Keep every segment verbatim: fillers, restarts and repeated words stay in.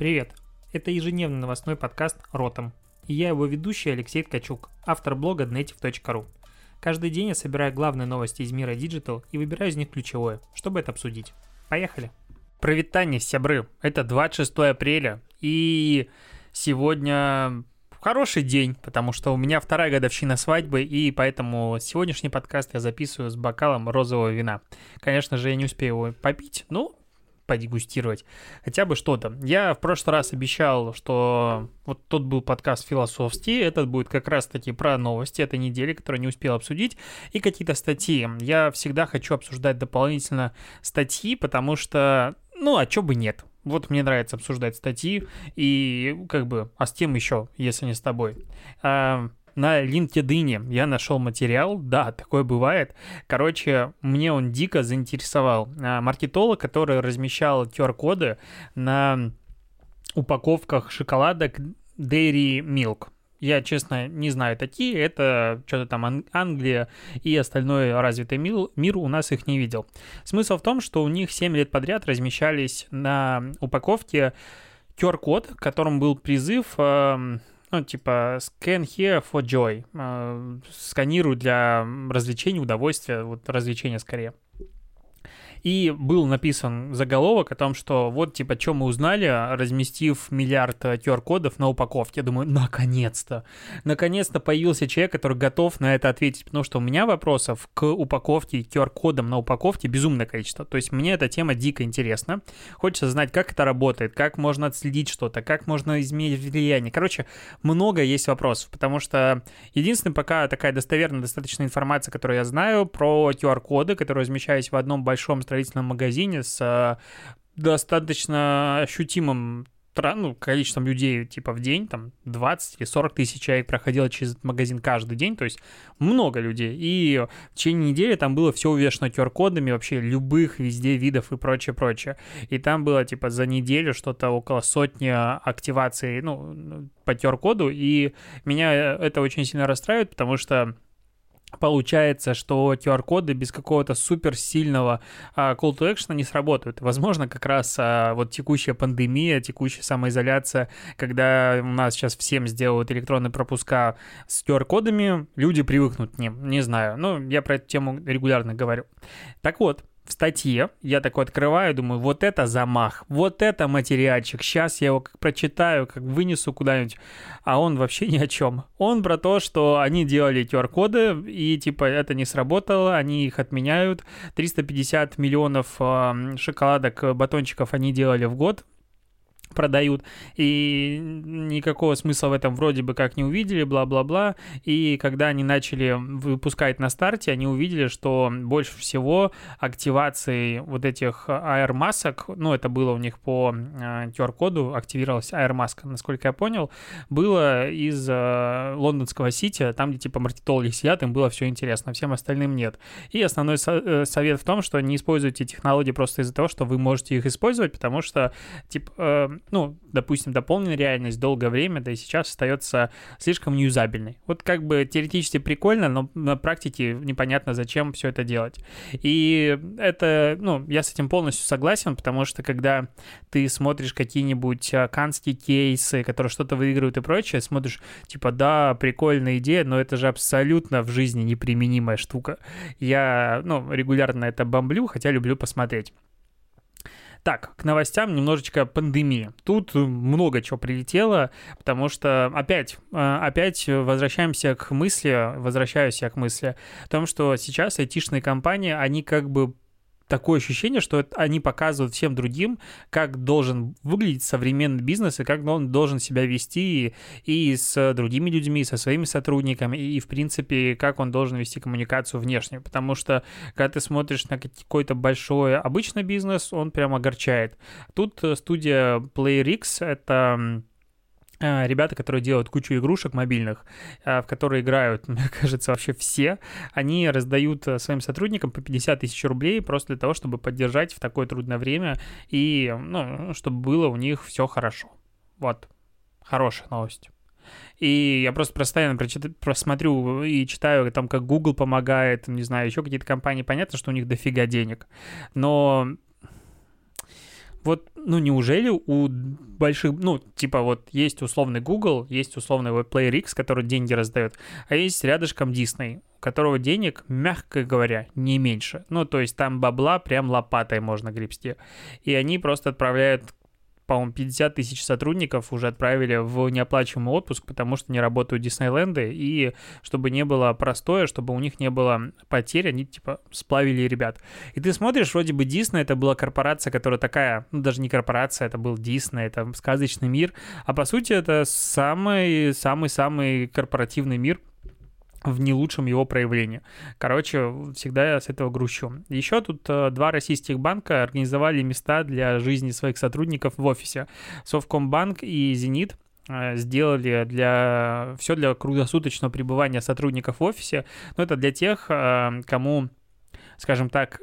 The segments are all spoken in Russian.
Привет! Это ежедневный новостной подкаст «Ротом». И я его ведущий Алексей Ткачук, автор блога нетив точка ру. Каждый день я собираю главные новости из мира диджитал и выбираю из них ключевое, чтобы это обсудить. Поехали! Провитание, сябры! Это двадцать шестого апреля, и сегодня хороший день, потому что у меня вторая годовщина свадьбы, и поэтому сегодняшний подкаст я записываю с бокалом розового вина. Конечно же, я не успею его попить, но подегустировать хотя бы что-то. Я в прошлый раз обещал, что вот тот был подкаст философский, этот будет как раз-таки про новости этой недели, которые не успел обсудить, и какие-то статьи. Я всегда хочу обсуждать дополнительно статьи, потому что, ну, а чё бы нет. Вот мне нравится обсуждать статьи, и как бы, а с тем еще, если не с тобой. А, на LinkedIn я нашел материал, да, такое бывает. Короче, мне он дико заинтересовал. А, маркетолог, который размещал ку ар коды на упаковках шоколадок Dairy Milk. Я, честно, не знаю такие, это что-то там Англия и остальной развитый мир, мир у нас их не видел. Смысл в том, что у них семь лет подряд размещались на упаковке ку ар код, к которому был призыв, э, ну, типа, scan here for joy, э, сканируй для развлечения, удовольствия, вот развлечения скорее. И был написан заголовок о том, что вот, типа, что мы узнали, разместив миллиард ку ар кодов на упаковке. Я думаю, наконец-то. Наконец-то появился человек, который готов на это ответить, потому что у меня вопросов к упаковке, ку ар кодам на упаковке безумное количество. То есть мне эта тема дико интересна. Хочется знать, как это работает, как можно отследить что-то, как можно изменить влияние. Короче, много есть вопросов, потому что единственная пока такая достоверная достаточно информация, которую я знаю про ку ар коды, которые размещались в одном большом строительном магазине с достаточно ощутимым ну, количеством людей типа в день, там двадцать или сорок тысяч человек проходило через этот магазин каждый день, то есть много людей, и в течение недели там было все увешано ку ар кодами вообще любых везде видов и прочее-прочее, и там было типа за неделю что-то около сотни активаций, ну, по ку ар коду, и меня это очень сильно расстраивает, потому что получается, что ку ар коды без какого-то суперсильного а, call-to-action не сработают. Возможно, как раз а, вот текущая пандемия, текущая самоизоляция, когда у нас сейчас всем сделают электронные пропуска с ку ар кодами, люди привыкнут к ним. Не знаю, но я про эту тему регулярно говорю. Так вот, в статье я такой открываю, думаю, вот это замах, вот это материальчик, сейчас я его как прочитаю, как вынесу куда-нибудь, а он вообще ни о чем. Он про то, что они делали ку ар коды, и типа это не сработало, они их отменяют, триста пятьдесят миллионов э, шоколадок, батончиков они делали в год, продают, и никакого смысла в этом вроде бы как не увидели, бла-бла-бла, и когда они начали выпускать на старте, они увидели, что больше всего активации вот этих аэр-масок, ну, это было у них по ку ар коду, активировалась аэр-маска, насколько я понял, было из лондонского Сити, там, где типа маркетологи сидят, им было все интересно, всем остальным нет. И основной со- совет в том, что не используйте технологии просто из-за того, что вы можете их использовать, потому что, типа, ну, допустим, дополненная реальность долгое время, да и сейчас остается слишком неюзабельной. Вот как бы теоретически прикольно, но на практике непонятно, зачем все это делать. И это, ну, я с этим полностью согласен, потому что когда ты смотришь какие-нибудь канские кейсы, которые что-то выигрывают и прочее, смотришь, типа, да, прикольная идея, но это же абсолютно в жизни неприменимая штука. Я, ну, регулярно это бомблю, хотя люблю посмотреть. Так, к новостям немножечко пандемии. Тут много чего прилетело, потому что опять, опять возвращаемся к мысли, возвращаюсь я к мысли о том, что сейчас айтишные компании, они как бы такое ощущение, что это, они показывают всем другим, как должен выглядеть современный бизнес и как он должен себя вести и, и с другими людьми, и со своими сотрудниками, и, и, в принципе, как он должен вести коммуникацию внешнюю. Потому что, когда ты смотришь на какой-то большой обычный бизнес, он прям огорчает. Тут студия Playrix — это ребята, которые делают кучу игрушек мобильных, в которые играют, мне кажется, вообще все, они раздают своим сотрудникам по пятьдесят тысяч рублей просто для того, чтобы поддержать в такое трудное время и, ну, чтобы было у них все хорошо. Вот. Хорошая новость. И я просто постоянно просмотрю и читаю, там, как Google помогает, не знаю, еще какие-то компании. Понятно, что у них дофига денег, но Вот, ну, неужели у больших... Ну, типа вот есть условный Google, есть условный Playrix, который деньги раздает, а есть рядышком Disney, у которого денег, мягко говоря, не меньше. Ну, то есть там бабла прям лопатой можно гребсти. И они просто отправляют, по-моему, пятьдесят тысяч сотрудников уже отправили в неоплачиваемый отпуск, потому что не работают Диснейленды, и чтобы не было простоя, чтобы у них не было потерь, они типа сплавили ребят. И ты смотришь, вроде бы Дисней, это была корпорация, которая такая, ну даже не корпорация, это был Дисней, это сказочный мир, а по сути это самый-самый-самый корпоративный мир в не лучшем его проявлении. Короче, всегда я с этого грущу. Еще тут э, два российских банка организовали места для жизни своих сотрудников в офисе. Совкомбанк и Зенит э, сделали для все для круглосуточного пребывания сотрудников в офисе. Но это для тех, э, кому, скажем так,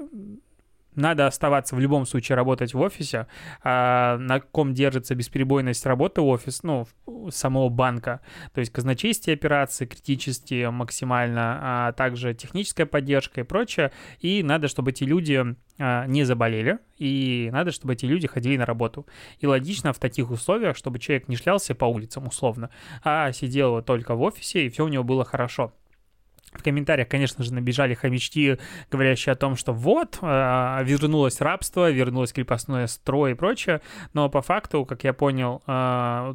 надо оставаться в любом случае работать в офисе, а на ком держится бесперебойность работы офис, ну, самого банка, то есть казначейские операции, критические максимально, а также техническая поддержка и прочее, и надо, чтобы эти люди не заболели, и надо, чтобы эти люди ходили на работу. И логично в таких условиях, чтобы человек не шлялся по улицам условно, а сидел только в офисе, и все у него было хорошо. В комментариях, конечно же, набежали хомячки, говорящие о том, что вот, вернулось рабство, вернулось крепостное строй и прочее, но по факту, как я понял,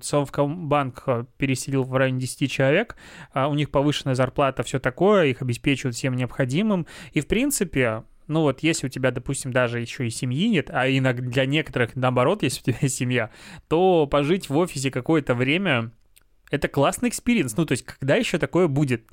Совкомбанк переселил в районе десять человек, у них повышенная зарплата, все такое, их обеспечивают всем необходимым, и в принципе... Ну вот, если у тебя, допустим, даже еще и семьи нет, а иногда для некоторых, наоборот, если у тебя есть семья, то пожить в офисе какое-то время — это классный экспириенс. Ну, то есть, когда еще такое будет?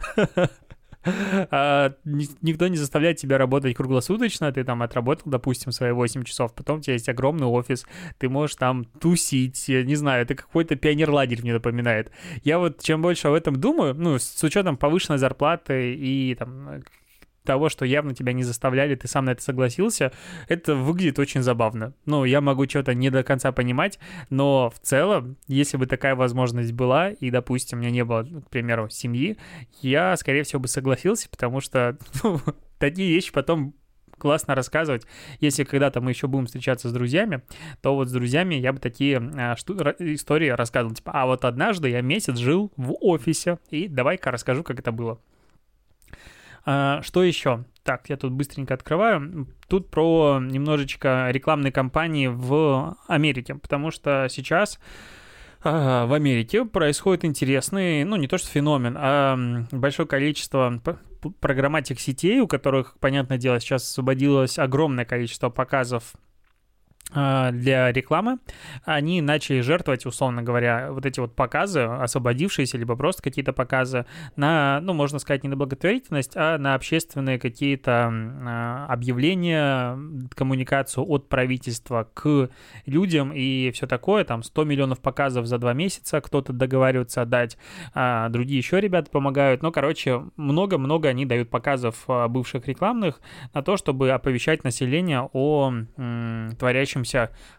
А, никто не заставляет тебя работать круглосуточно, ты там отработал, допустим, свои восемь часов, потом у тебя есть огромный офис, ты можешь там тусить, не знаю, это какой-то пионер-лагерь мне напоминает. Я вот чем больше об этом думаю, ну, с учетом повышенной зарплаты и там... того, что явно тебя не заставляли, ты сам на это согласился, это выглядит очень забавно. Ну, я могу что-то не до конца понимать, но в целом, если бы такая возможность была, и, допустим, у меня не было, к примеру, семьи, я, скорее всего, бы согласился, потому что, ну, такие вещи потом классно рассказывать. Если когда-то мы еще будем встречаться с друзьями, то вот с друзьями я бы такие э, шту- р- истории рассказывал. Типа, а вот однажды я месяц жил в офисе, и давай-ка расскажу, как это было. Что еще? Так, я тут быстренько открываю. Тут про немножечко рекламные кампании в Америке, потому что сейчас э, в Америке происходит интересный, ну не то что феномен, а большое количество программатик сетей, у которых, понятное дело, сейчас освободилось огромное количество показов для рекламы, они начали жертвовать, условно говоря, вот эти вот показы, освободившиеся, либо просто какие-то показы на, ну, можно сказать, не на благотворительность, а на общественные какие-то объявления, коммуникацию от правительства к людям и все такое, там сто миллионов показов за два месяца кто-то договаривается отдать, а другие еще ребята помогают, ну, короче, много-много они дают показов бывших рекламных на то, чтобы оповещать население о м- творящем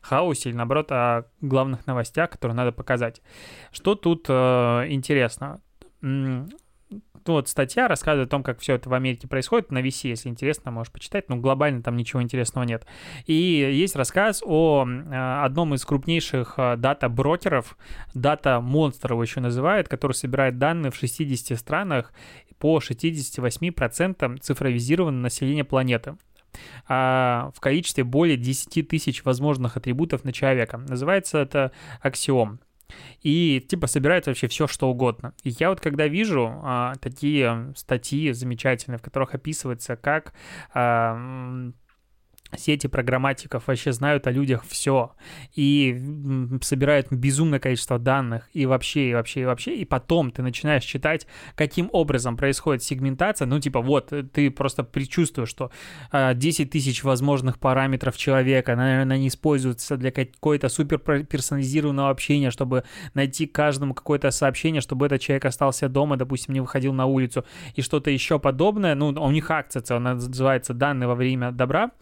хаосе или, наоборот, о главных новостях, которые надо показать. Что тут э, интересно? Вот статья рассказывает о том, как все это в Америке происходит. На ви си, если интересно, можешь почитать. Но глобально там ничего интересного нет. И есть рассказ о э, одном из крупнейших э, дата-брокеров, Data Monster его еще называют, который собирает данные в шестидесяти странах по шестьдесят восемь процентов цифровизированного населения планеты. В количестве более десяти тысяч возможных атрибутов на человека. Называется это Axiom. И типа собирает вообще все, что угодно. И я вот когда вижу а, такие статьи замечательные, в которых описывается, как... А, сети программатиков вообще знают о людях все и собирают безумное количество данных и вообще, и вообще, и вообще. И потом ты начинаешь читать, каким образом происходит сегментация. Ну, типа, вот, ты просто предчувствуешь, что э, десять тысяч возможных параметров человека, наверное, они используются для какой-то суперперсонализированного общения, чтобы найти каждому какое-то сообщение, чтобы этот человек остался дома, допустим, не выходил на улицу и что-то еще подобное. Ну, у них акция, она называется «Данные во время добра».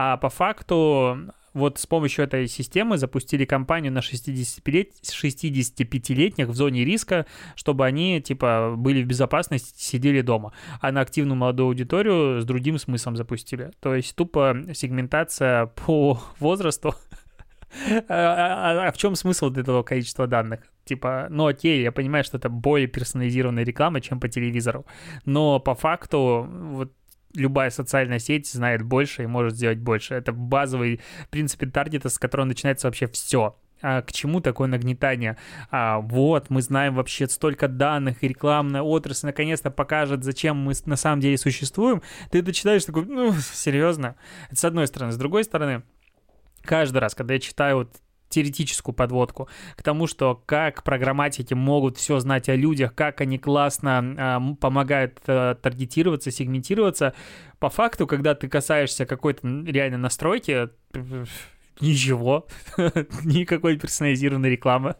А по факту вот с помощью этой системы запустили кампанию на шестидесятипятилетних в зоне риска, чтобы они, типа, были в безопасности, сидели дома. А на активную молодую аудиторию с другим смыслом запустили. То есть тупо сегментация по возрасту А, а, а в чем смысл этого количества данных? Типа, ну окей, я понимаю, что это более персонализированная реклама, чем по телевизору, но по факту вот любая социальная сеть знает больше и может сделать больше. Это базовый, в принципе, таргет, с которого начинается вообще все. А к чему такое нагнетание? А, вот, мы знаем вообще столько данных, и рекламная отрасль наконец-то покажет, зачем мы на самом деле существуем. Ты это читаешь, такой, ну, серьезно? Это с одной стороны. С другой стороны, каждый раз, когда я читаю вот теоретическую подводку к тому, что как программатики могут все знать о людях, как они классно э, помогают э, таргетироваться, сегментироваться, по факту, когда ты касаешься какой-то реальной настройки... Ничего, никакой персонализированной рекламы.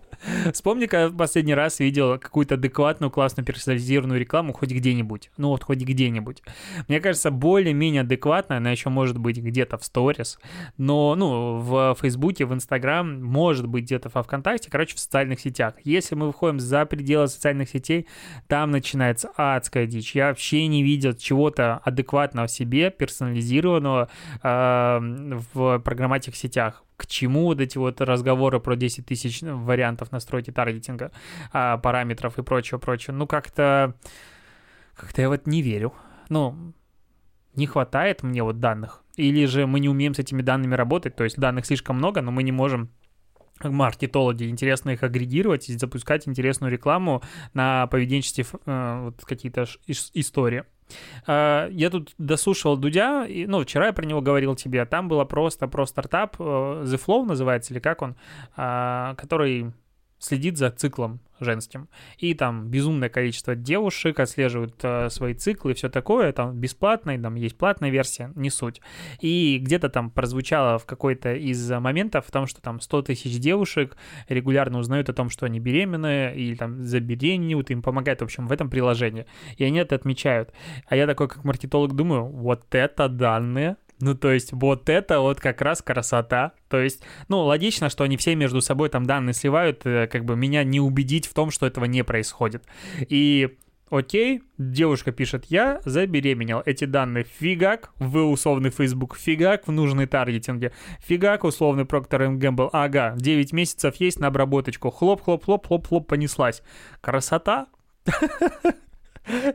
Вспомни, когда последний раз видел какую-то адекватную, классную персонализированную рекламу хоть где-нибудь. Ну вот хоть где-нибудь. Мне кажется, более-менее адекватная, она еще может быть где-то в сторис, но, ну, в Фейсбуке, в Инстаграм, может быть где-то во ВКонтакте, короче, в социальных сетях. Если мы выходим за пределы социальных сетей, там начинается адская дичь. Я вообще не видел чего-то адекватного себе, персонализированного э, в программатических сетях. К чему вот эти вот разговоры про десять тысяч вариантов настройки таргетинга, параметров и прочего-прочего? Ну, как-то... Как-то я вот не верю. Ну, не хватает мне вот данных. Или же мы не умеем с этими данными работать, то есть данных слишком много, но мы не можем, как маркетологи, интересно их агрегировать и запускать интересную рекламу на поведенческие вот какие-то истории. Я тут дослушивал Дудя, и, ну, вчера я про него говорил тебе, там было просто про стартап, The Flow называется, или как он, который следит за циклом женским, и там безумное количество девушек отслеживают свои циклы и все такое, там бесплатно, и там есть платная версия, не суть. И где-то там прозвучало в какой-то из моментов в том, что там сто тысяч девушек регулярно узнают о том, что они беременны, или там забеременеют, им помогают, в общем, в этом приложении. И они это отмечают. А я такой, как маркетолог, думаю, вот это данные. Ну, то есть, вот это вот как раз красота. То есть, ну, логично, что они все между собой там данные сливают, как бы меня не убедить в том, что этого не происходит. И, окей, девушка пишет, я забеременел. Эти данные фигак в условный Facebook, фигак в нужной таргетинге, фигак условный Procter энд Gamble. Ага, девять месяцев есть на обработочку. Хлоп-хлоп-хлоп-хлоп-хлоп, понеслась. Красота.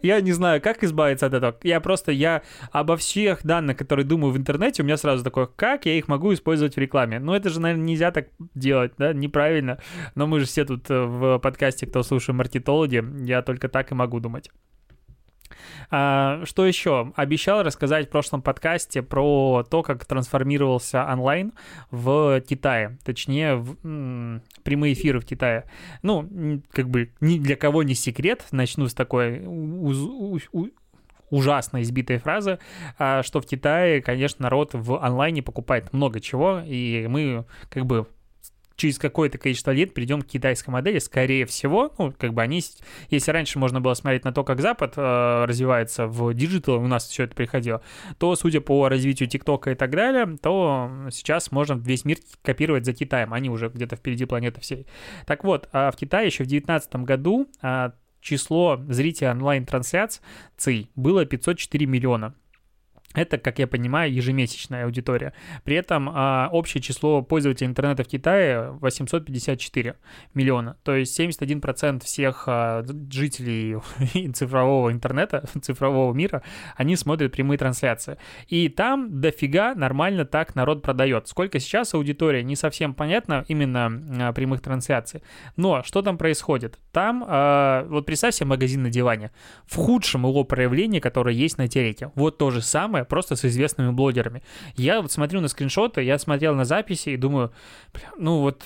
Я не знаю, как избавиться от этого. Я просто, я обо всех данных, которые думаю в интернете, у меня сразу такое, как я их могу использовать в рекламе? Ну, это же, наверное, нельзя так делать, да, неправильно. Но мы же все тут в подкасте, кто слушает, маркетологи, я только так и могу думать. А, что еще? Обещал рассказать в прошлом подкасте про то, как трансформировался онлайн в Китае, точнее, в, м- прямые эфиры в Китае. Ну, как бы ни для кого не секрет, начну с такой у- у- ужасно избитой фразы, а, что в Китае, конечно, народ в онлайне покупает много чего, и мы как бы... через какое-то количество лет перейдем к китайской модели, скорее всего, ну, как бы они, если раньше можно было смотреть на то, как Запад э, развивается в диджитал, у нас все это приходило, то, судя по развитию ТикТока и так далее, то сейчас можно весь мир копировать за Китаем, они уже где-то впереди планеты всей. Так вот, в Китае еще в две тысячи девятнадцатом году э, число зрителей онлайн-трансляций было пятьсот четыре миллиона. Это, как я понимаю, ежемесячная аудитория. При этом а, общее число пользователей интернета в Китае восемьсот пятьдесят четыре миллиона. То есть семьдесят один процент всех а, жителей цифрового интернета, цифрового мира, они смотрят прямые трансляции. И там дофига нормально так народ продает. Сколько сейчас аудитория, не совсем понятно, именно а, прямых трансляций. Но что там происходит? Там, а, вот представь себе магазин на диване. В худшем его проявлении, которое есть на телеке. Вот то же самое, просто с известными блогерами. Я вот смотрю на скриншоты, я смотрел на записи и думаю, ну вот,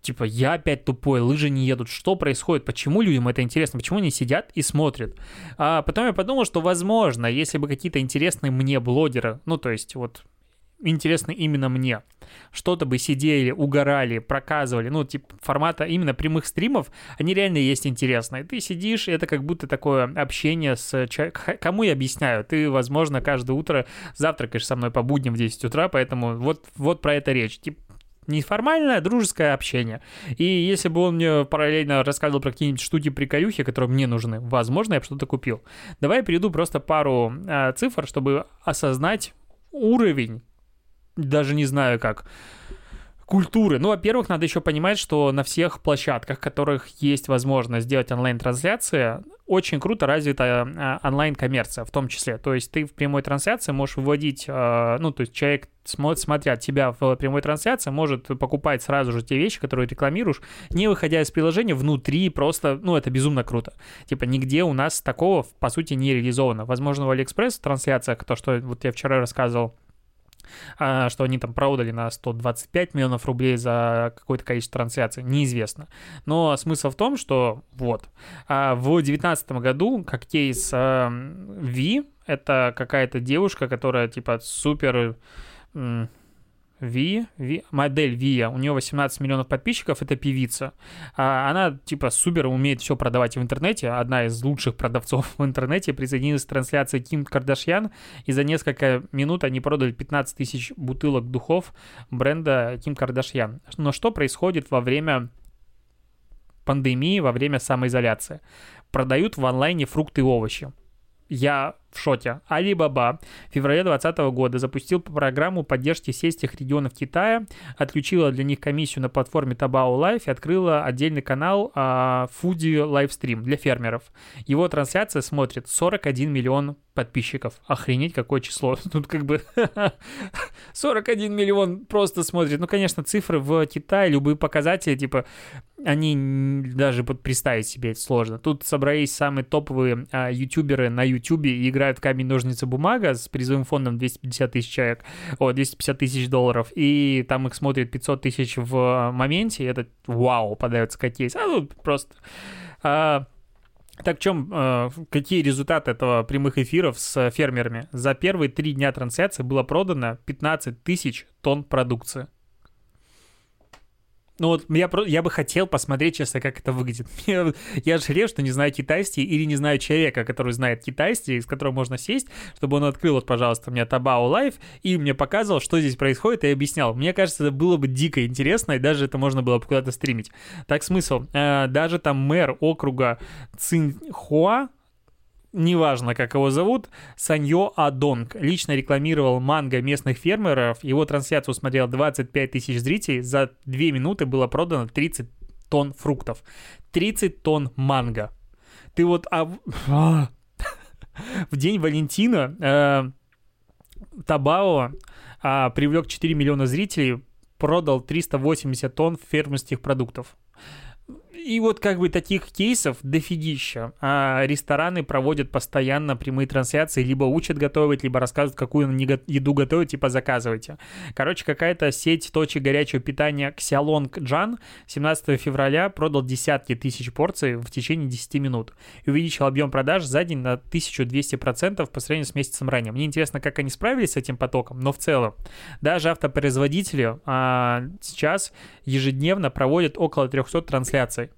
типа, я опять тупой, лыжи не едут, что происходит, почему людям это интересно, почему они сидят и смотрят. А потом я подумал, что, возможно, если бы какие-то интересные мне блогеры, ну, то есть, вот, интересны именно мне, что-то бы сидели, угорали, проказывали, ну, типа, формата именно прямых стримов, они реально есть интересные. Ты сидишь, это как будто такое общение с человеком. Кому я объясняю? Ты, возможно, каждое утро завтракаешь со мной по будням в десять утра, поэтому вот, вот про это речь. Типа, неформальное дружеское общение. И если бы он мне параллельно рассказывал про какие-нибудь штуки-приколюхи, которые мне нужны, возможно, я бы что-то купил. Давай я перейду просто пару э, цифр, чтобы осознать уровень, даже не знаю как, культуры. Ну, во-первых, надо еще понимать, что на всех площадках, которых есть возможность сделать онлайн-трансляции, очень круто развита онлайн-коммерция в том числе. То есть ты в прямой трансляции можешь выводить, ну, то есть человек, смотря тебя в прямой трансляции, может покупать сразу же те вещи, которые рекламируешь, не выходя из приложения, внутри просто, ну, это безумно круто. Типа нигде у нас такого, по сути, не реализовано. Возможно, в Алиэкспресс в трансляциях, то, что вот я вчера рассказывал, что они там продали на сто двадцать пять миллионов рублей за какое-то количество трансляций, неизвестно. Но смысл в том, что вот. В две тысячи девятнадцатом году, как кейс V, это какая-то девушка, которая типа супер... Ви, Ви, модель Вия, у нее восемнадцать миллионов подписчиков, это певица. А, она, типа, супер умеет все продавать в интернете, одна из лучших продавцов в интернете, присоединилась к трансляции Ким Кардашьян, и за несколько минут они продали пятнадцать тысяч бутылок духов бренда Ким Кардашьян. Но что происходит во время пандемии, во время самоизоляции? Продают в онлайне фрукты и овощи. Я в шоке. Alibaba в феврале двадцатого года запустил программу поддержки сельских регионов Китая, отключила для них комиссию на платформе Taobao Live и открыла отдельный канал Foodie Livestream для фермеров. Его трансляция смотрит сорок один миллион подписчиков. Охренеть, какое число. Тут как бы сорок один миллион просто смотрит. Ну, конечно, цифры в Китае, любые показатели, типа, они даже представить себе сложно. Тут собрались самые топовые а, ютуберы на ютубе и играют в камень-ножницы-бумага с призовым фондом двести пятьдесят тысяч человек, о, двести пятьдесят тысяч долларов, и там их смотрит пятьсот тысяч в моменте, и это вау, подается как кейс. А тут просто... А... Так в чем, какие результаты этого прямых эфиров с фермерами? За первые три дня трансляции было продано пятнадцать тысяч тонн продукции. Ну вот я, я бы хотел посмотреть, честно, как это выглядит. Я, я жалею, что не знаю китайский или не знаю человека, который знает китайский, с которым можно сесть, чтобы он открыл, вот, пожалуйста, мне Taobao Live и мне показывал, что здесь происходит, и объяснял. Мне кажется, это было бы дико интересно, и даже это можно было бы куда-то стримить. Так смысл. Даже там мэр округа Цинхуа, неважно, как его зовут, Саньо Адонг лично рекламировал манго местных фермеров. Его трансляцию смотрело двадцать пять тысяч зрителей. За две минуты было продано тридцать тонн фруктов. тридцать тонн манго. Ты вот... А... А... В день Валентина э... Табао э... привлек четыре миллиона зрителей, продал триста восемьдесят тонн фермерских продуктов. И вот как бы таких кейсов дофигища. А рестораны проводят постоянно прямые трансляции, либо учат готовить, либо рассказывают, какую еду готовить, типа заказывайте. Короче, какая-то сеть точек горячего питания Xiaolong Jan семнадцатого февраля продал десятки тысяч порций в течение десяти минут. И увеличил объем продаж за день на тысячу двести процентов по сравнению с месяцем ранее. Мне интересно, как они справились с этим потоком, но в целом даже автопроизводители а, сейчас ежедневно проводят около трехсот трансляций.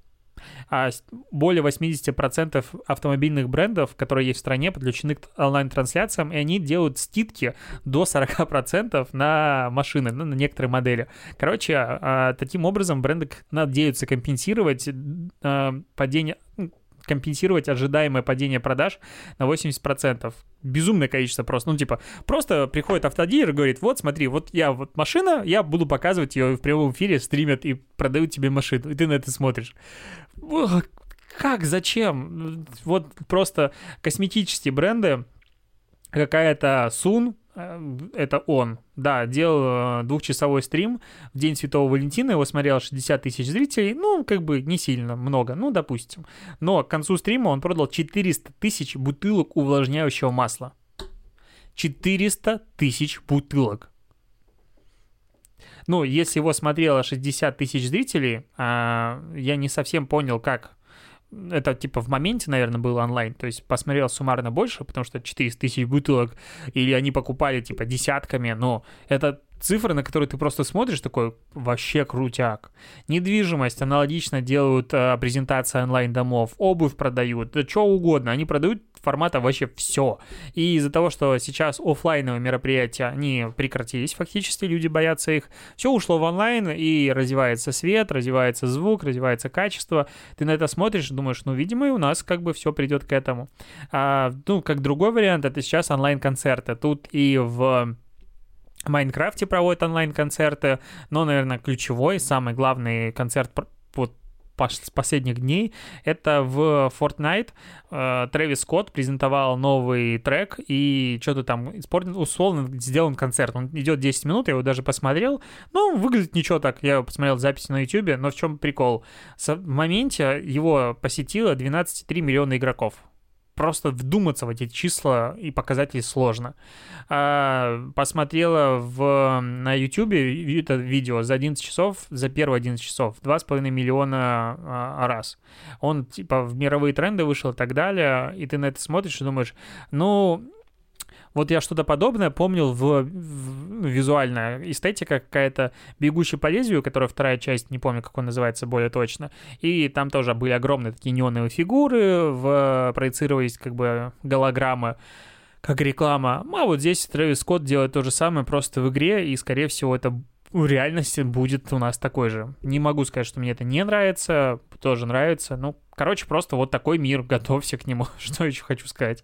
А более восемьдесят процентов автомобильных брендов, которые есть в стране, подключены к онлайн-трансляциям, и они делают скидки до сорок процентов на машины, ну, на некоторые модели. Короче, таким образом бренды надеются компенсировать падение, компенсировать ожидаемое падение продаж на восемьдесят процентов. Безумное количество просто. Ну, типа, просто приходит автодилер и говорит: вот, смотри, вот я вот машина, я буду показывать ее в прямом эфире, стримят и продают тебе машину, и ты на это смотришь. Как? Зачем? Вот просто косметические бренды, какая-то Сун, это он, да, делал двухчасовой стрим в день Святого Валентина, его смотрело шестьдесят тысяч зрителей, ну, как бы не сильно много, ну, допустим. Но к концу стрима он продал четыреста тысяч бутылок увлажняющего масла. четыреста тысяч бутылок. Ну, если его смотрело шестьдесят тысяч зрителей, я не совсем понял, как... Это типа в моменте, наверное, был онлайн. То есть посмотрел суммарно больше, потому что четыреста тысяч бутылок, или они покупали типа десятками, но это цифры, на которые ты просто смотришь, такой вообще крутяк. Недвижимость аналогично делают, э, презентации онлайн-домов, обувь продают, да что угодно. Они продают формата вообще все. И из-за того, что сейчас офлайновые мероприятия, они прекратились фактически, люди боятся их, все ушло в онлайн, и развивается свет, развивается звук, развивается качество. Ты на это смотришь и думаешь, ну, видимо, и у нас как бы все придет к этому. А, ну, как другой вариант, это сейчас онлайн-концерты. Тут и в... в Майнкрафте проводят онлайн-концерты, но, наверное, ключевой, самый главный концерт вот с последних дней — это в Fortnite. Трэвис Скотт презентовал новый трек, и что-то там испортил, условно сделан концерт. Он идет десять минут, я его даже посмотрел. Ну, выглядит ничего так. Я посмотрел записи на YouTube, но в чем прикол? В моменте его посетило двенадцать целых три десятых миллиона игроков. Просто вдуматься в эти числа и показатели сложно. Посмотрела в, на YouTube это видео за одиннадцать часов, за первые одиннадцать часов, два с половиной миллиона раз. Он типа в мировые тренды вышел и так далее, и ты на это смотришь и думаешь, ну... Вот я что-то подобное помнил в, в визуальная эстетика какая-то «Бегущий по лезвию», которая вторая часть, не помню, как он называется более точно, и там тоже были огромные такие неоновые фигуры, в, проецировались как бы голограммы, как реклама. А вот здесь Трэвис Скотт делает то же самое просто в игре, и, скорее всего, это в реальности будет у нас такой же. Не могу сказать, что мне это не нравится, тоже нравится, ну, короче, просто вот такой мир, готовься к нему, что еще хочу сказать.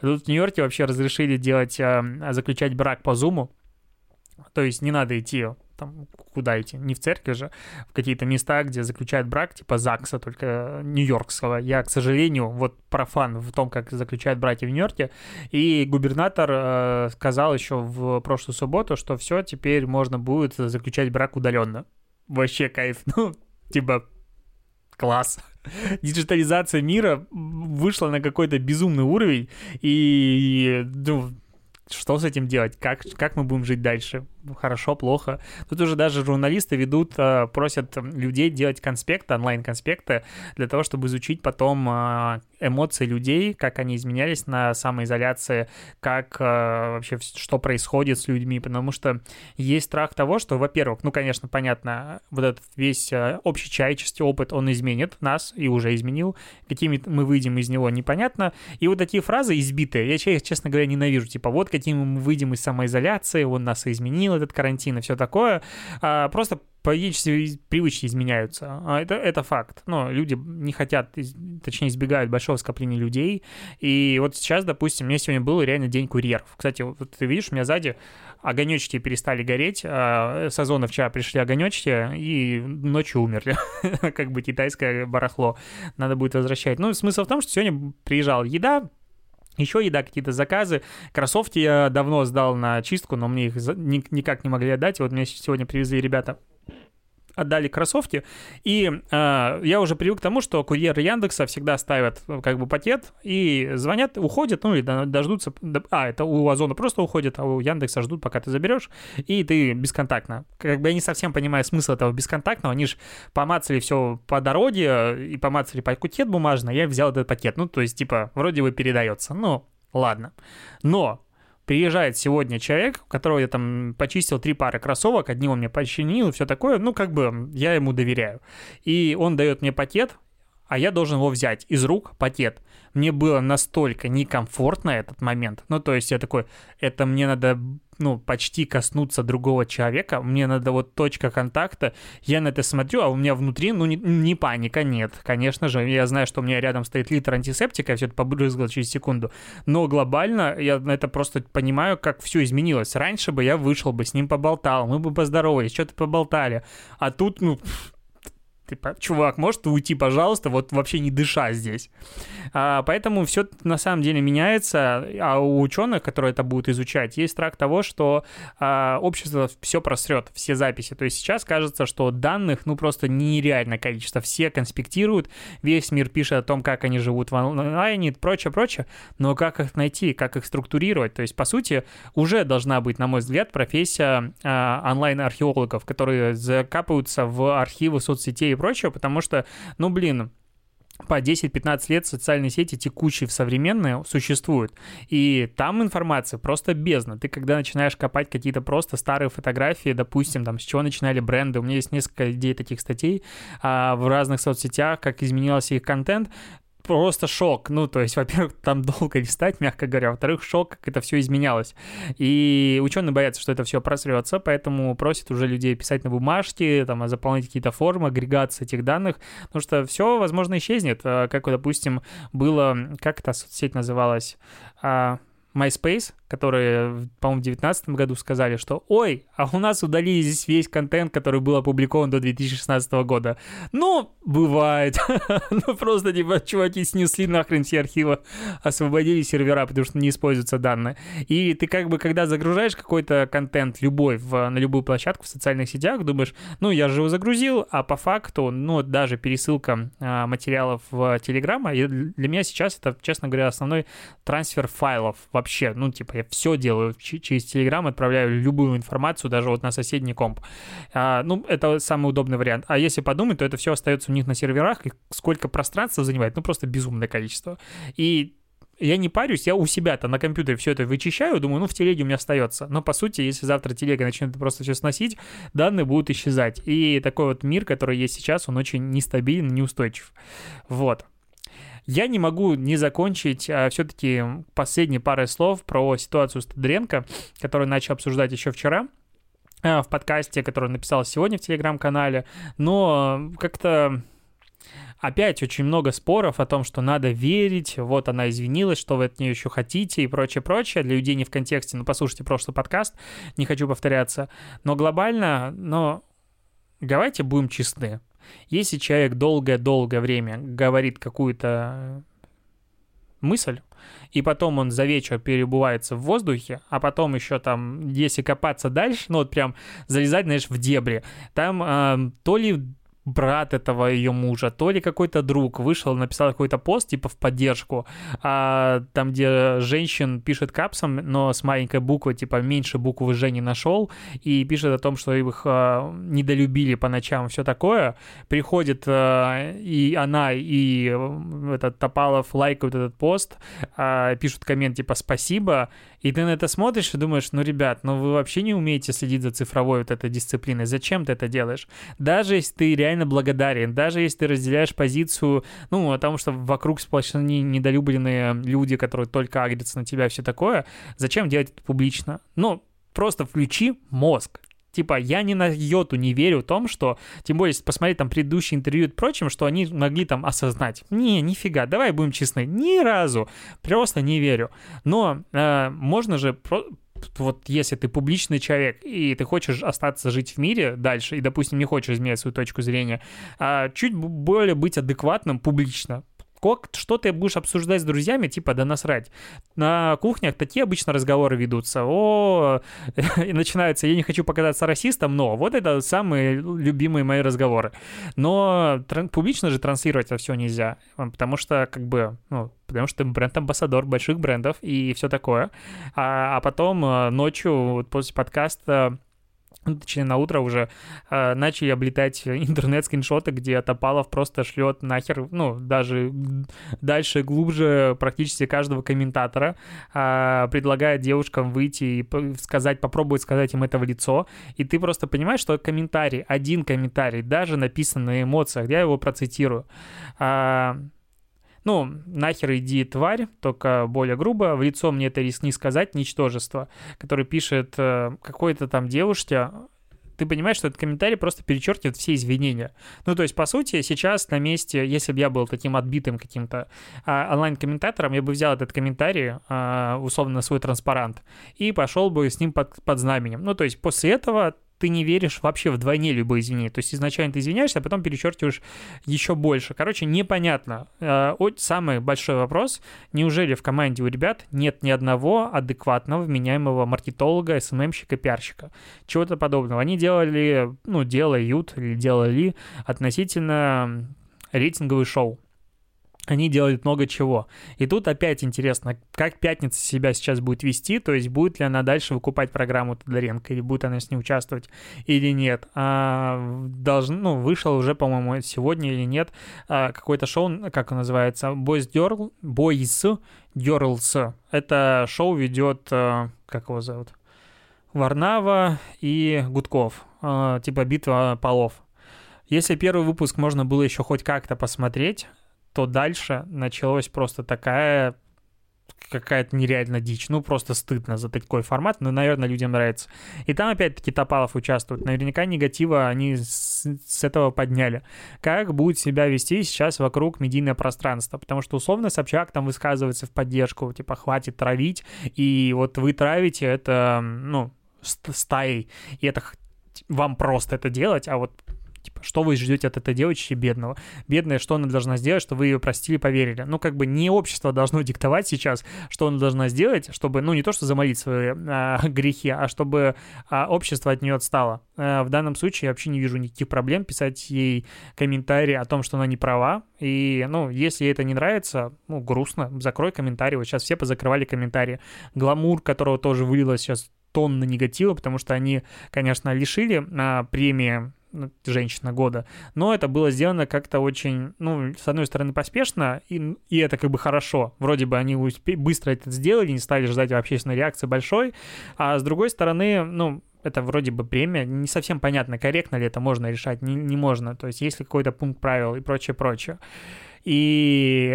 Тут в Нью-Йорке вообще разрешили делать, заключать брак по Зуму, то есть не надо идти, там, куда идти, не в церкви же, в какие-то места, где заключают брак, типа ЗАГСа, только нью-йоркского. Я, к сожалению, вот профан в том, как заключают браки в Нью-Йорке, и губернатор э, сказал еще в прошлую субботу, что все, теперь можно будет заключать брак удаленно. Вообще кайф, ну, типа... Класс. Диджитализация мира вышла на какой-то безумный уровень, и ну, что с этим делать? Как, как мы будем жить дальше? Хорошо, плохо? Тут уже даже журналисты ведут, просят людей делать конспекты, онлайн-конспекты, для того, чтобы изучить потом эмоции людей, как они изменялись на самоизоляции, как вообще, что происходит с людьми, потому что есть страх того, что, во-первых, ну, конечно, понятно, вот этот весь общечеловеческий опыт, он изменит нас и уже изменил, какими мы выйдем из него, непонятно, и вот такие фразы избитые, я, честно говоря, ненавижу, типа, вот какими мы выйдем из самоизоляции, он нас и изменил, этот карантин и все такое, а, просто поведенческие привычки изменяются. А это, это факт. Но люди не хотят, точнее, избегают большого скопления людей. И вот сейчас, допустим, у меня сегодня был реально день курьеров. Кстати, вот ты видишь, у меня сзади огонечки перестали гореть. А со зоны вчера пришли огонечки и ночью умерли. Как бы китайское барахло. Надо будет возвращать. Ну, смысл в том, что сегодня приезжала еда, еще еда, какие-то заказы. Кроссовки я давно сдал на чистку, но мне их никак не могли отдать. И вот мне сегодня привезли ребята, отдали кроссовки, и э, я уже привык к тому, что курьеры Яндекса всегда ставят как бы пакет и звонят, уходят, ну, или дождутся, а, это у Озона просто уходят, а у Яндекса ждут, пока ты заберешь, и ты бесконтактно. Как бы я не совсем понимаю смысл этого бесконтактного, они же помацали все по дороге и помацали пакет бумажный, я взял этот пакет, ну, то есть, типа, вроде бы передается, ну, ладно, но... Приезжает сегодня человек, у которого я там почистил три пары кроссовок, одни он мне починил и все такое, ну, как бы я ему доверяю. И он дает мне пакет, а я должен его взять из рук, пакет. Мне было настолько некомфортно этот момент, ну, то есть я такой, это мне надо, ну, почти коснуться другого человека, мне надо вот точка контакта, я на это смотрю, а у меня внутри, ну, не, не паника, нет, конечно же, я знаю, что у меня рядом стоит литр антисептика, я все это побрызгал через секунду, но глобально я на это просто понимаю, как все изменилось. Раньше бы я вышел бы, с ним поболтал, мы бы поздоровались, что-то поболтали, а тут, ну... Типа, чувак, может уйти, пожалуйста, вот вообще не дыша здесь. А, поэтому все на самом деле меняется, а у ученых, которые это будут изучать, есть страх того, что а, общество все просрет, все записи. То есть сейчас кажется, что данных, ну, просто нереальное количество. Все конспектируют, весь мир пишет о том, как они живут в онлайне и прочее, прочее. Но как их найти, как их структурировать? То есть, по сути, уже должна быть, на мой взгляд, профессия а, онлайн-археологов, которые закапываются в архивы соцсетей и прочее, потому что, ну, блин, по десять-пятнадцать лет социальные сети текущие в современные существуют, и там информация просто бездна. Ты когда начинаешь копать какие-то просто старые фотографии, допустим, там, с чего начинали бренды, у меня есть несколько идей таких статей а, в разных соцсетях, как изменялся их контент, просто шок. Ну, то есть, во-первых, там долго листать, мягко говоря, во-вторых, шок, как это все изменялось. И ученые боятся, что это все просрется, поэтому просят уже людей писать на бумажке, там, заполнять какие-то формы, агрегация этих данных, потому что все, возможно, исчезнет. Как, допустим, было, как эта соцсеть называлась, MySpace, которые, по-моему, в две тысячи девятнадцатом году сказали, что «Ой, а у нас удалили здесь весь контент, который был опубликован до две тысячи шестнадцатого года». Ну, бывает. Ну, просто, типа, чуваки снесли нахрен все архивы, освободили сервера, потому что не используются данные. И ты как бы, когда загружаешь какой-то контент любой в, на любую площадку в социальных сетях, думаешь, ну, я же его загрузил, а по факту, ну, даже пересылка а, материалов в Телеграм, для меня сейчас это, честно говоря, основной трансфер файлов вообще. Ну, типа, я все делаю через Телеграм, отправляю любую информацию, даже вот на соседний комп. А, ну, это самый удобный вариант. А если подумать, то это все остается у них на серверах, и сколько пространства занимает, ну, просто безумное количество. И я не парюсь, я у себя-то на компьютере все это вычищаю, думаю, ну, в телеге у меня остается. Но, по сути, если завтра телега начнет просто все сносить, данные будут исчезать. И такой вот мир, который есть сейчас, он очень нестабилен, неустойчив. Вот. Я не могу не закончить а, все-таки последние пары слов про ситуацию с Тодренко, которую начал обсуждать еще вчера а, в подкасте, который написал сегодня в Телеграм-канале. Но как-то... Опять очень много споров о том, что надо верить, вот она извинилась, что вы от нее еще хотите и прочее-прочее. Для людей не в контексте, ну, послушайте прошлый подкаст, не хочу повторяться. Но глобально, но давайте будем честны. Если человек долгое-долгое время говорит какую-то мысль, и потом он за вечер перебывается в воздухе, а потом еще там, если копаться дальше, ну, вот прям залезать, знаешь, в дебри, там э, то ли... брат этого ее мужа, то ли какой-то друг вышел, написал какой-то пост типа в поддержку, а, там, где женщин пишет капсом, но с маленькой буквы, типа меньше буквы Ж не нашел, и пишет о том, что их а, недолюбили по ночам, все такое. Приходит а, и она, и этот Топалов лайкают этот пост, а, пишут коммент типа «спасибо», и ты на это смотришь и думаешь, ну, ребят, ну вы вообще не умеете следить за цифровой вот этой дисциплиной, зачем ты это делаешь? Даже если ты реально благодарен, даже если ты разделяешь позицию, ну, о том, что вокруг сплошные недолюбленные люди, которые только агрятся на тебя, все такое, зачем делать это публично? Ну, просто включи мозг. Типа, я ни на йоту не верю в том, что, тем более, если посмотреть там предыдущие интервью и прочим, что они могли там осознать. Не, нифига, давай будем честны, ни разу просто не верю. Но э, можно же... Про... Вот если ты публичный человек, и ты хочешь остаться жить в мире дальше, и, допустим, не хочешь изменять свою точку зрения, а чуть более быть адекватным публично. Что ты будешь обсуждать с друзьями, типа, да насрать. На кухнях такие обычно разговоры ведутся. О, и начинаются, я не хочу показаться расистом, но вот это самые любимые мои разговоры. Но тран- публично же транслировать это все нельзя, потому что, как бы, ну, потому что ты бренд-амбассадор больших брендов и все такое. А, а потом ночью, вот после подкаста, точнее, на утро уже э, начали облетать интернет-скриншоты, где Топалов просто шлет нахер, ну, даже дальше, глубже практически каждого комментатора, э, предлагает девушкам выйти и сказать, попробовать сказать им это в лицо. И ты просто понимаешь, что комментарий, один комментарий, даже написан на эмоциях, я его процитирую. Э, Ну, нахер иди, тварь, только более грубо. В лицо мне это риск не сказать, ничтожество, который пишет э, какой-то там девушке. Ты понимаешь, что этот комментарий просто перечеркивает все извинения. Ну, то есть, по сути, сейчас на месте, если бы я был таким отбитым каким-то а, онлайн-комментатором, я бы взял этот комментарий, а, условно, на свой транспарант, и пошел бы с ним под, под знаменем. Ну, то есть, после этого ты не веришь вообще вдвойне любые извинения. То есть, изначально ты извиняешься, а потом перечеркиваешь еще больше. Короче, непонятно. А, вот самый большой вопрос. Неужели в команде у ребят нет ни одного адекватного, вменяемого маркетолога, эс эм эм-щика, пиарщика? Чего-то подобного. Они делали, ну, делают или делали относительно рейтинговые шоу. Они делают много чего. И тут опять интересно, как «Пятница» себя сейчас будет вести, то есть будет ли она дальше выкупать программу Тодоренко, или будет она с ней участвовать, или нет. А, должен, ну, вышел уже, по-моему, сегодня или нет, какое-то шоу, как оно называется, «Бойс Дёрлс». «Бойс Дёрлс». Это шоу ведет, как его зовут, Варнава и Гудков, типа «Битва полов». Если первый выпуск можно было еще хоть как-то посмотреть, то дальше началась просто такая какая-то нереально дичь. Ну, просто стыдно за такой формат, но, наверное, людям нравится. И там, опять-таки, Топалов участвует. Наверняка негатива они с, с этого подняли. Как будет себя вести сейчас вокруг медийное пространство? Потому что, условно, Собчак там высказывается в поддержку, типа, хватит травить, и вот вы травите это, ну, стаей, и это вам просто это делать, а вот типа, что вы ждете от этой девочки бедного? Бедная, что она должна сделать, что вы ее простили, поверили? Ну, как бы не общество должно диктовать сейчас, что она должна сделать, чтобы, ну, не то, что замолить свои а, грехи, а чтобы а, общество от нее отстало. А, в данном случае я вообще не вижу никаких проблем писать ей комментарии о том, что она не права. И, ну, если ей это не нравится, ну, грустно, закрой комментарий. Вот сейчас все позакрывали комментарии. Гламур, которого тоже вылилось сейчас тонна негатива, потому что они, конечно, лишили а, премии женщина года, но это было сделано как-то очень, ну, с одной стороны, поспешно, и, и это как бы хорошо. Вроде бы они успе- быстро это сделали, не стали ждать общественной реакции большой, а с другой стороны, ну, это вроде бы премия, не совсем понятно, корректно ли это можно решать, не, не можно, то есть есть ли какой-то пункт правил и прочее-прочее. И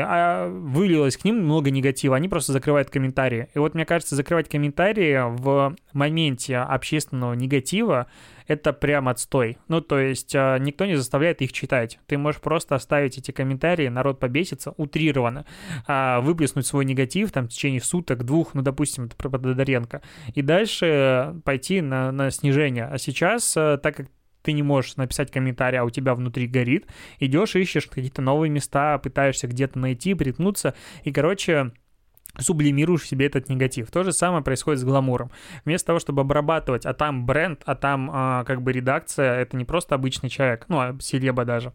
вылилось к ним много негатива, они просто закрывают комментарии. И вот, мне кажется, закрывать комментарии в моменте общественного негатива — это прям отстой. Ну, то есть никто не заставляет их читать. Ты можешь просто оставить эти комментарии, народ побесится, утрированно, выплеснуть свой негатив там в течение суток, двух, ну, допустим, это про Тодренко, и дальше пойти на, на снижение. А сейчас, так как ты не можешь написать комментарий, а у тебя внутри горит, идешь, ищешь какие-то новые места, пытаешься где-то найти, приткнуться, и, короче, сублимируешь себе этот негатив. То же самое происходит с Гламуром. Вместо того, чтобы обрабатывать, а там бренд, а там а, как бы редакция, это не просто обычный человек, ну, а селеба даже.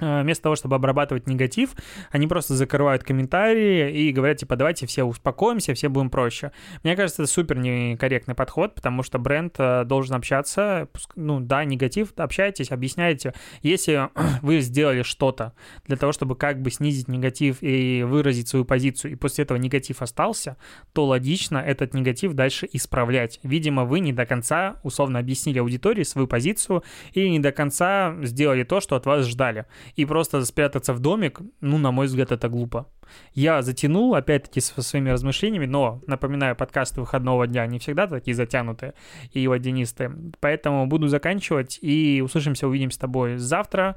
Вместо того, чтобы обрабатывать негатив, они просто закрывают комментарии и говорят, типа, давайте все успокоимся, все будем проще. Мне кажется, это супер некорректный подход, потому что бренд должен общаться, ну да, негатив, общайтесь, объясняйте. Если вы сделали что-то для того, чтобы как бы снизить негатив и выразить свою позицию, и после этого негатив остался, то логично этот негатив дальше исправлять. Видимо, вы не до конца, условно, объяснили аудитории свою позицию и не до конца сделали то, что от вас ждали. И просто спрятаться в домик, ну, на мой взгляд, это глупо. Я затянул, опять-таки, со своими размышлениями, но, напоминаю, подкасты выходного дня не всегда такие затянутые и водянистые. Поэтому буду заканчивать и услышимся, увидимся с тобой завтра.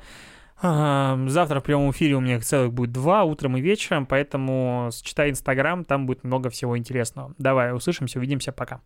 Завтра в прямом эфире у меня целых будет два, утром и вечером, поэтому читай Инстаграм, там будет много всего интересного. Давай, услышимся, увидимся, пока.